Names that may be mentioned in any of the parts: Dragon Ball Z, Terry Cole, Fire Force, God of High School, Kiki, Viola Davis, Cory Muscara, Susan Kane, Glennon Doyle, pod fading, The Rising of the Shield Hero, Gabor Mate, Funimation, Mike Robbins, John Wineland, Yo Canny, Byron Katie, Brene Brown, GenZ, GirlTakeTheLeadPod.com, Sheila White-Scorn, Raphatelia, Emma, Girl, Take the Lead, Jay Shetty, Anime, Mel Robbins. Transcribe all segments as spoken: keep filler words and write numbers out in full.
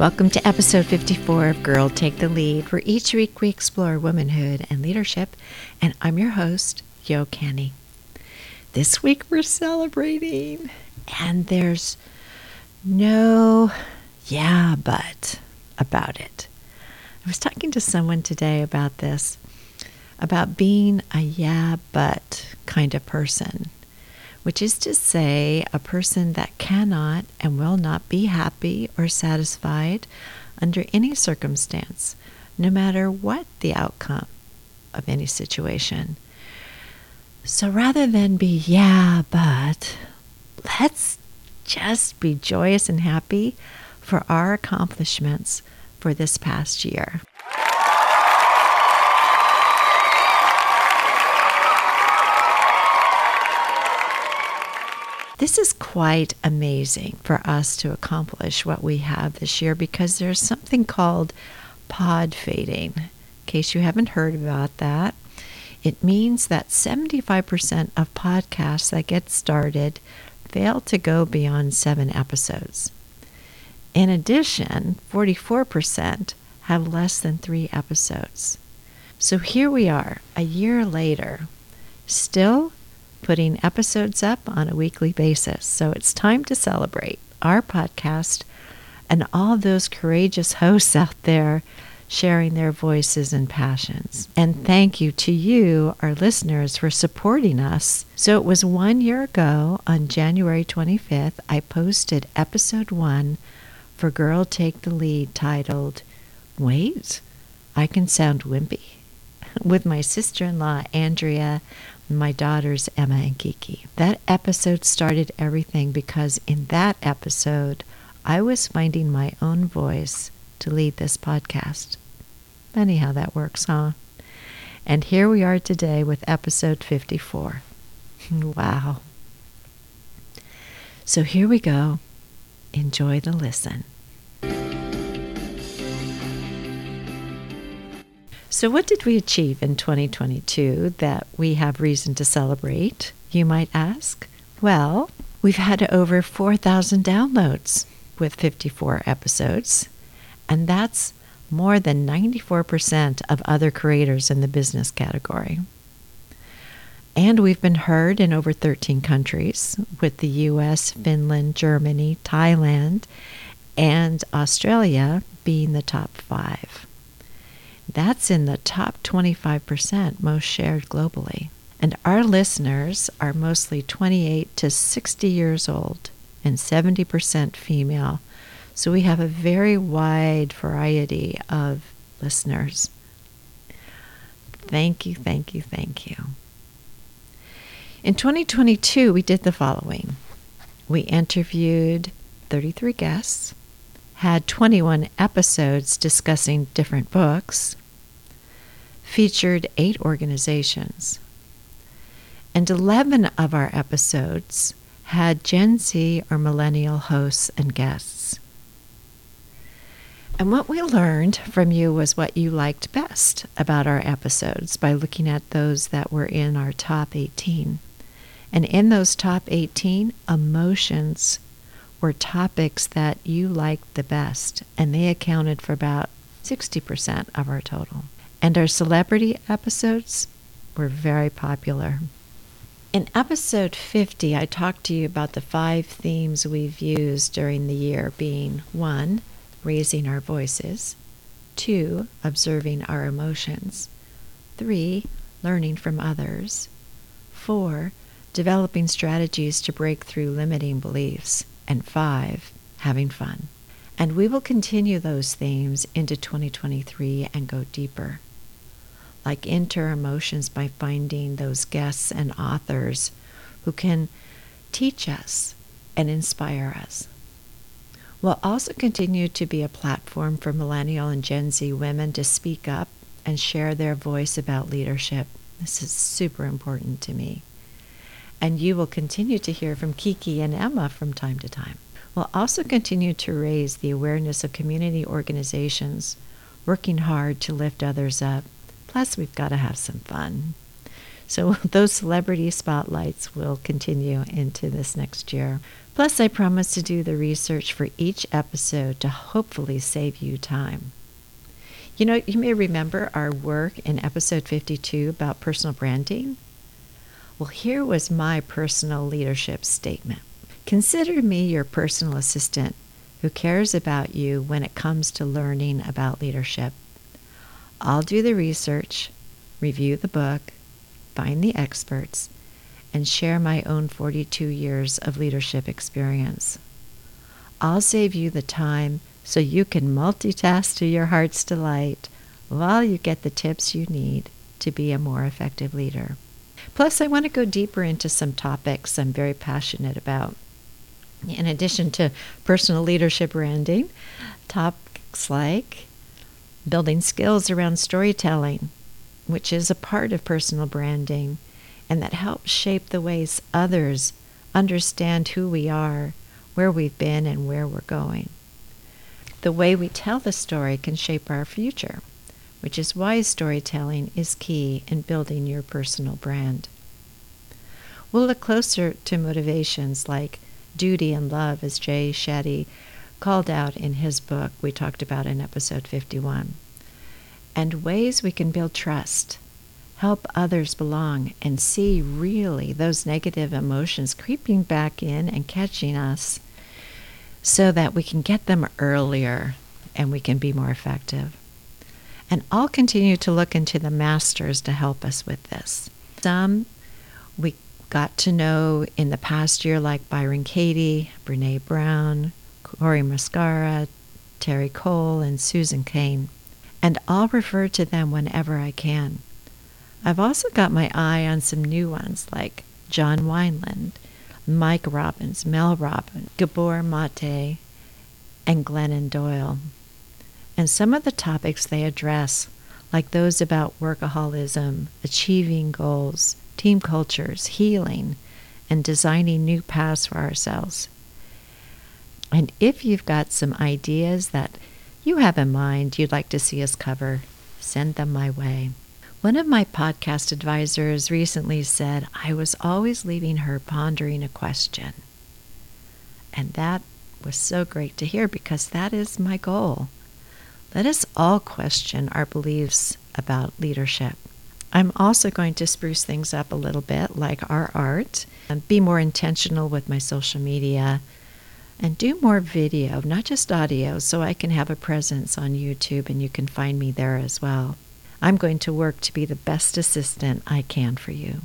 Welcome to episode fifty-four of Girl, Take the Lead, where each week we explore womanhood and leadership, and I'm your host, Yo Canny. This week we're celebrating, and there's no yeah but about it. I was talking to someone today about this, about being a yeah but kind of person, which is to say a person that cannot and will not be happy or satisfied under any circumstance, no matter what the outcome of any situation. So rather than be, yeah, but, let's just be joyous and happy for our accomplishments for this past year. This is quite amazing for us to accomplish what we have this year because there's something called pod fading. In case you haven't heard about that, it means that seventy-five percent of podcasts that get started fail to go beyond seven episodes. In addition, forty-four percent have less than three episodes. So here we are, a year later, still putting episodes up on a weekly basis. So it's time to celebrate our podcast and all those courageous hosts out there sharing their voices and passions. And thank you to you, our listeners, for supporting us. So it was one year ago on January twenty-fifth, I posted episode one for Girl Take the Lead titled, Wait, I Can Sound Wimpy, with my sister-in-law, Andrea, my daughters, Emma and Kiki. That episode started everything because in that episode, I was finding my own voice to lead this podcast. Funny how that works, huh? And here we are today with episode fifty-four. Wow. So here we go. Enjoy the listen. So what did we achieve in twenty twenty-two that we have reason to celebrate, you might ask? Well, we've had over four thousand downloads with fifty-four episodes, and that's more than ninety-four percent of other creators in the business category. And we've been heard in over thirteen countries, with the U S, Finland, Germany, Thailand, and Australia being the top five. That's in the top twenty-five percent most shared globally. And our listeners are mostly twenty-eight to sixty years old and seventy percent female. So we have a very wide variety of listeners. Thank you, thank you, thank you. In twenty twenty-two, we did the following. We interviewed thirty-three guests, had twenty-one episodes discussing different books, featured eight organizations, and eleven of our episodes had Gen Z or millennial hosts and guests. And what we learned from you was what you liked best about our episodes by looking at those that were in our top eighteen. And in those top eighteen, emotions were topics that you liked the best, and they accounted for about sixty percent of our total. And our celebrity episodes were very popular. In episode fifty, I talked to you about the five themes we've used during the year being one, raising our voices, two, observing our emotions, three, learning from others, four, developing strategies to break through limiting beliefs, and five, having fun. And we will continue those themes into twenty twenty-three and go deeper, like inter emotions by finding those guests and authors who can teach us and inspire us. We'll also continue to be a platform for millennial and Gen Z women to speak up and share their voice about leadership. This is super important to me. And you will continue to hear from Kiki and Emma from time to time. We'll also continue to raise the awareness of community organizations working hard to lift others up. Plus, we've got to have some fun. So those celebrity spotlights will continue into this next year. Plus, I promise to do the research for each episode to hopefully save you time. You know, you may remember our work in episode fifty-two about personal branding. Well, here was my personal leadership statement. Consider me your personal assistant who cares about you when it comes to learning about leadership. I'll do the research, review the book, find the experts, and share my own forty-two years of leadership experience. I'll save you the time so you can multitask to your heart's delight while you get the tips you need to be a more effective leader. Plus, I want to go deeper into some topics I'm very passionate about. In addition to personal leadership branding, topics like building skills around storytelling, which is a part of personal branding, and that helps shape the ways others understand who we are, where we've been, and where we're going. The way we tell the story can shape our future, which is why storytelling is key in building your personal brand. We'll look closer to motivations like duty and love, as Jay Shetty called out in his book we talked about in episode fifty-one, and ways we can build trust, help others belong, and see really those negative emotions creeping back in and catching us, so that we can get them earlier and we can be more effective. And I'll continue to look into the masters to help us with this. Some we got to know in the past year, like Byron Katie, Brene Brown, Cory Muscara, Terry Cole, and Susan Kane. And I'll refer to them whenever I can. I've also got my eye on some new ones like John Wineland, Mike Robbins, Mel Robbins, Gabor Mate, and Glennon Doyle. And some of the topics they address, like those about workaholism, achieving goals, team cultures, healing, and designing new paths for ourselves. And if you've got some ideas that you have in mind you'd like to see us cover, send them my way. One of my podcast advisors recently said I was always leaving her pondering a question. And that was so great to hear, because that is my goal. Let us all question our beliefs about leadership. I'm also going to spruce things up a little bit, like our art, and be more intentional with my social media, and do more video, not just audio, so I can have a presence on YouTube, and you can find me there as well. I'm going to work to be the best assistant I can for you.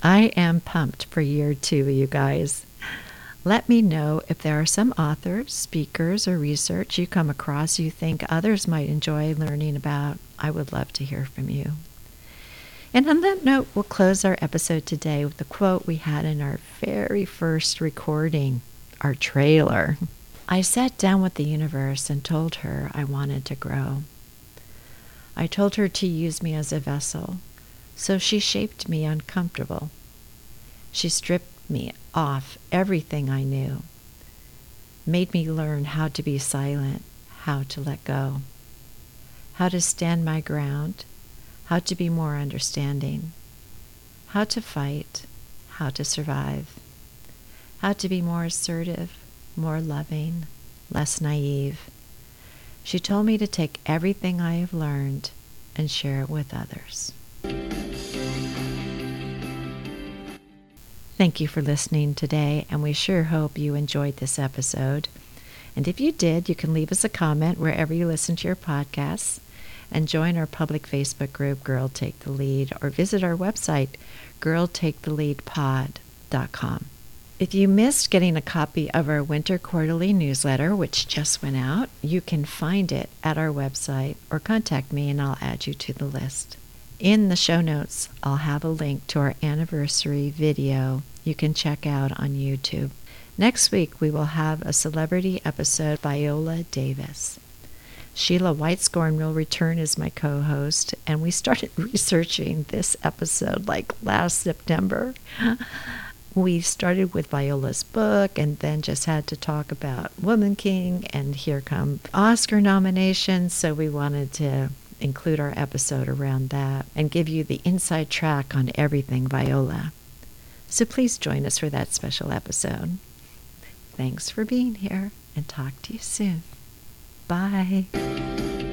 I am pumped for year two, you guys. Let me know if there are some authors, speakers, or research you come across you think others might enjoy learning about. I would love to hear from you. And on that note, we'll close our episode today with the quote we had in our very first recording, our trailer. I sat down with the universe and told her I wanted to grow. I told her to use me as a vessel, so she shaped me uncomfortable. She stripped me off everything I knew, made me learn how to be silent, how to let go, how to stand my ground, how to be more understanding, how to fight, how to survive, how to be more assertive, more loving, less naive. She told me to take everything I have learned and share it with others. Thank you for listening today, and we sure hope you enjoyed this episode. And if you did, you can leave us a comment wherever you listen to your podcasts, and join our public Facebook group, Girl Take the Lead, or visit our website, Girl Take The Lead Pod dot com. If you missed getting a copy of our winter quarterly newsletter, which just went out, you can find it at our website, or contact me and I'll add you to the list. In the show notes, I'll have a link to our anniversary video you can check out on YouTube. Next week, we will have a celebrity episode, Viola Davis. Sheila White-Scorn will return as my co-host, and we started researching this episode like last September. We started with Viola's book and then just had to talk about Woman King, and here come Oscar nominations, so we wanted to include our episode around that and give you the inside track on everything Viola. So please join us for that special episode. Thanks for being here, and talk to you soon. Bye.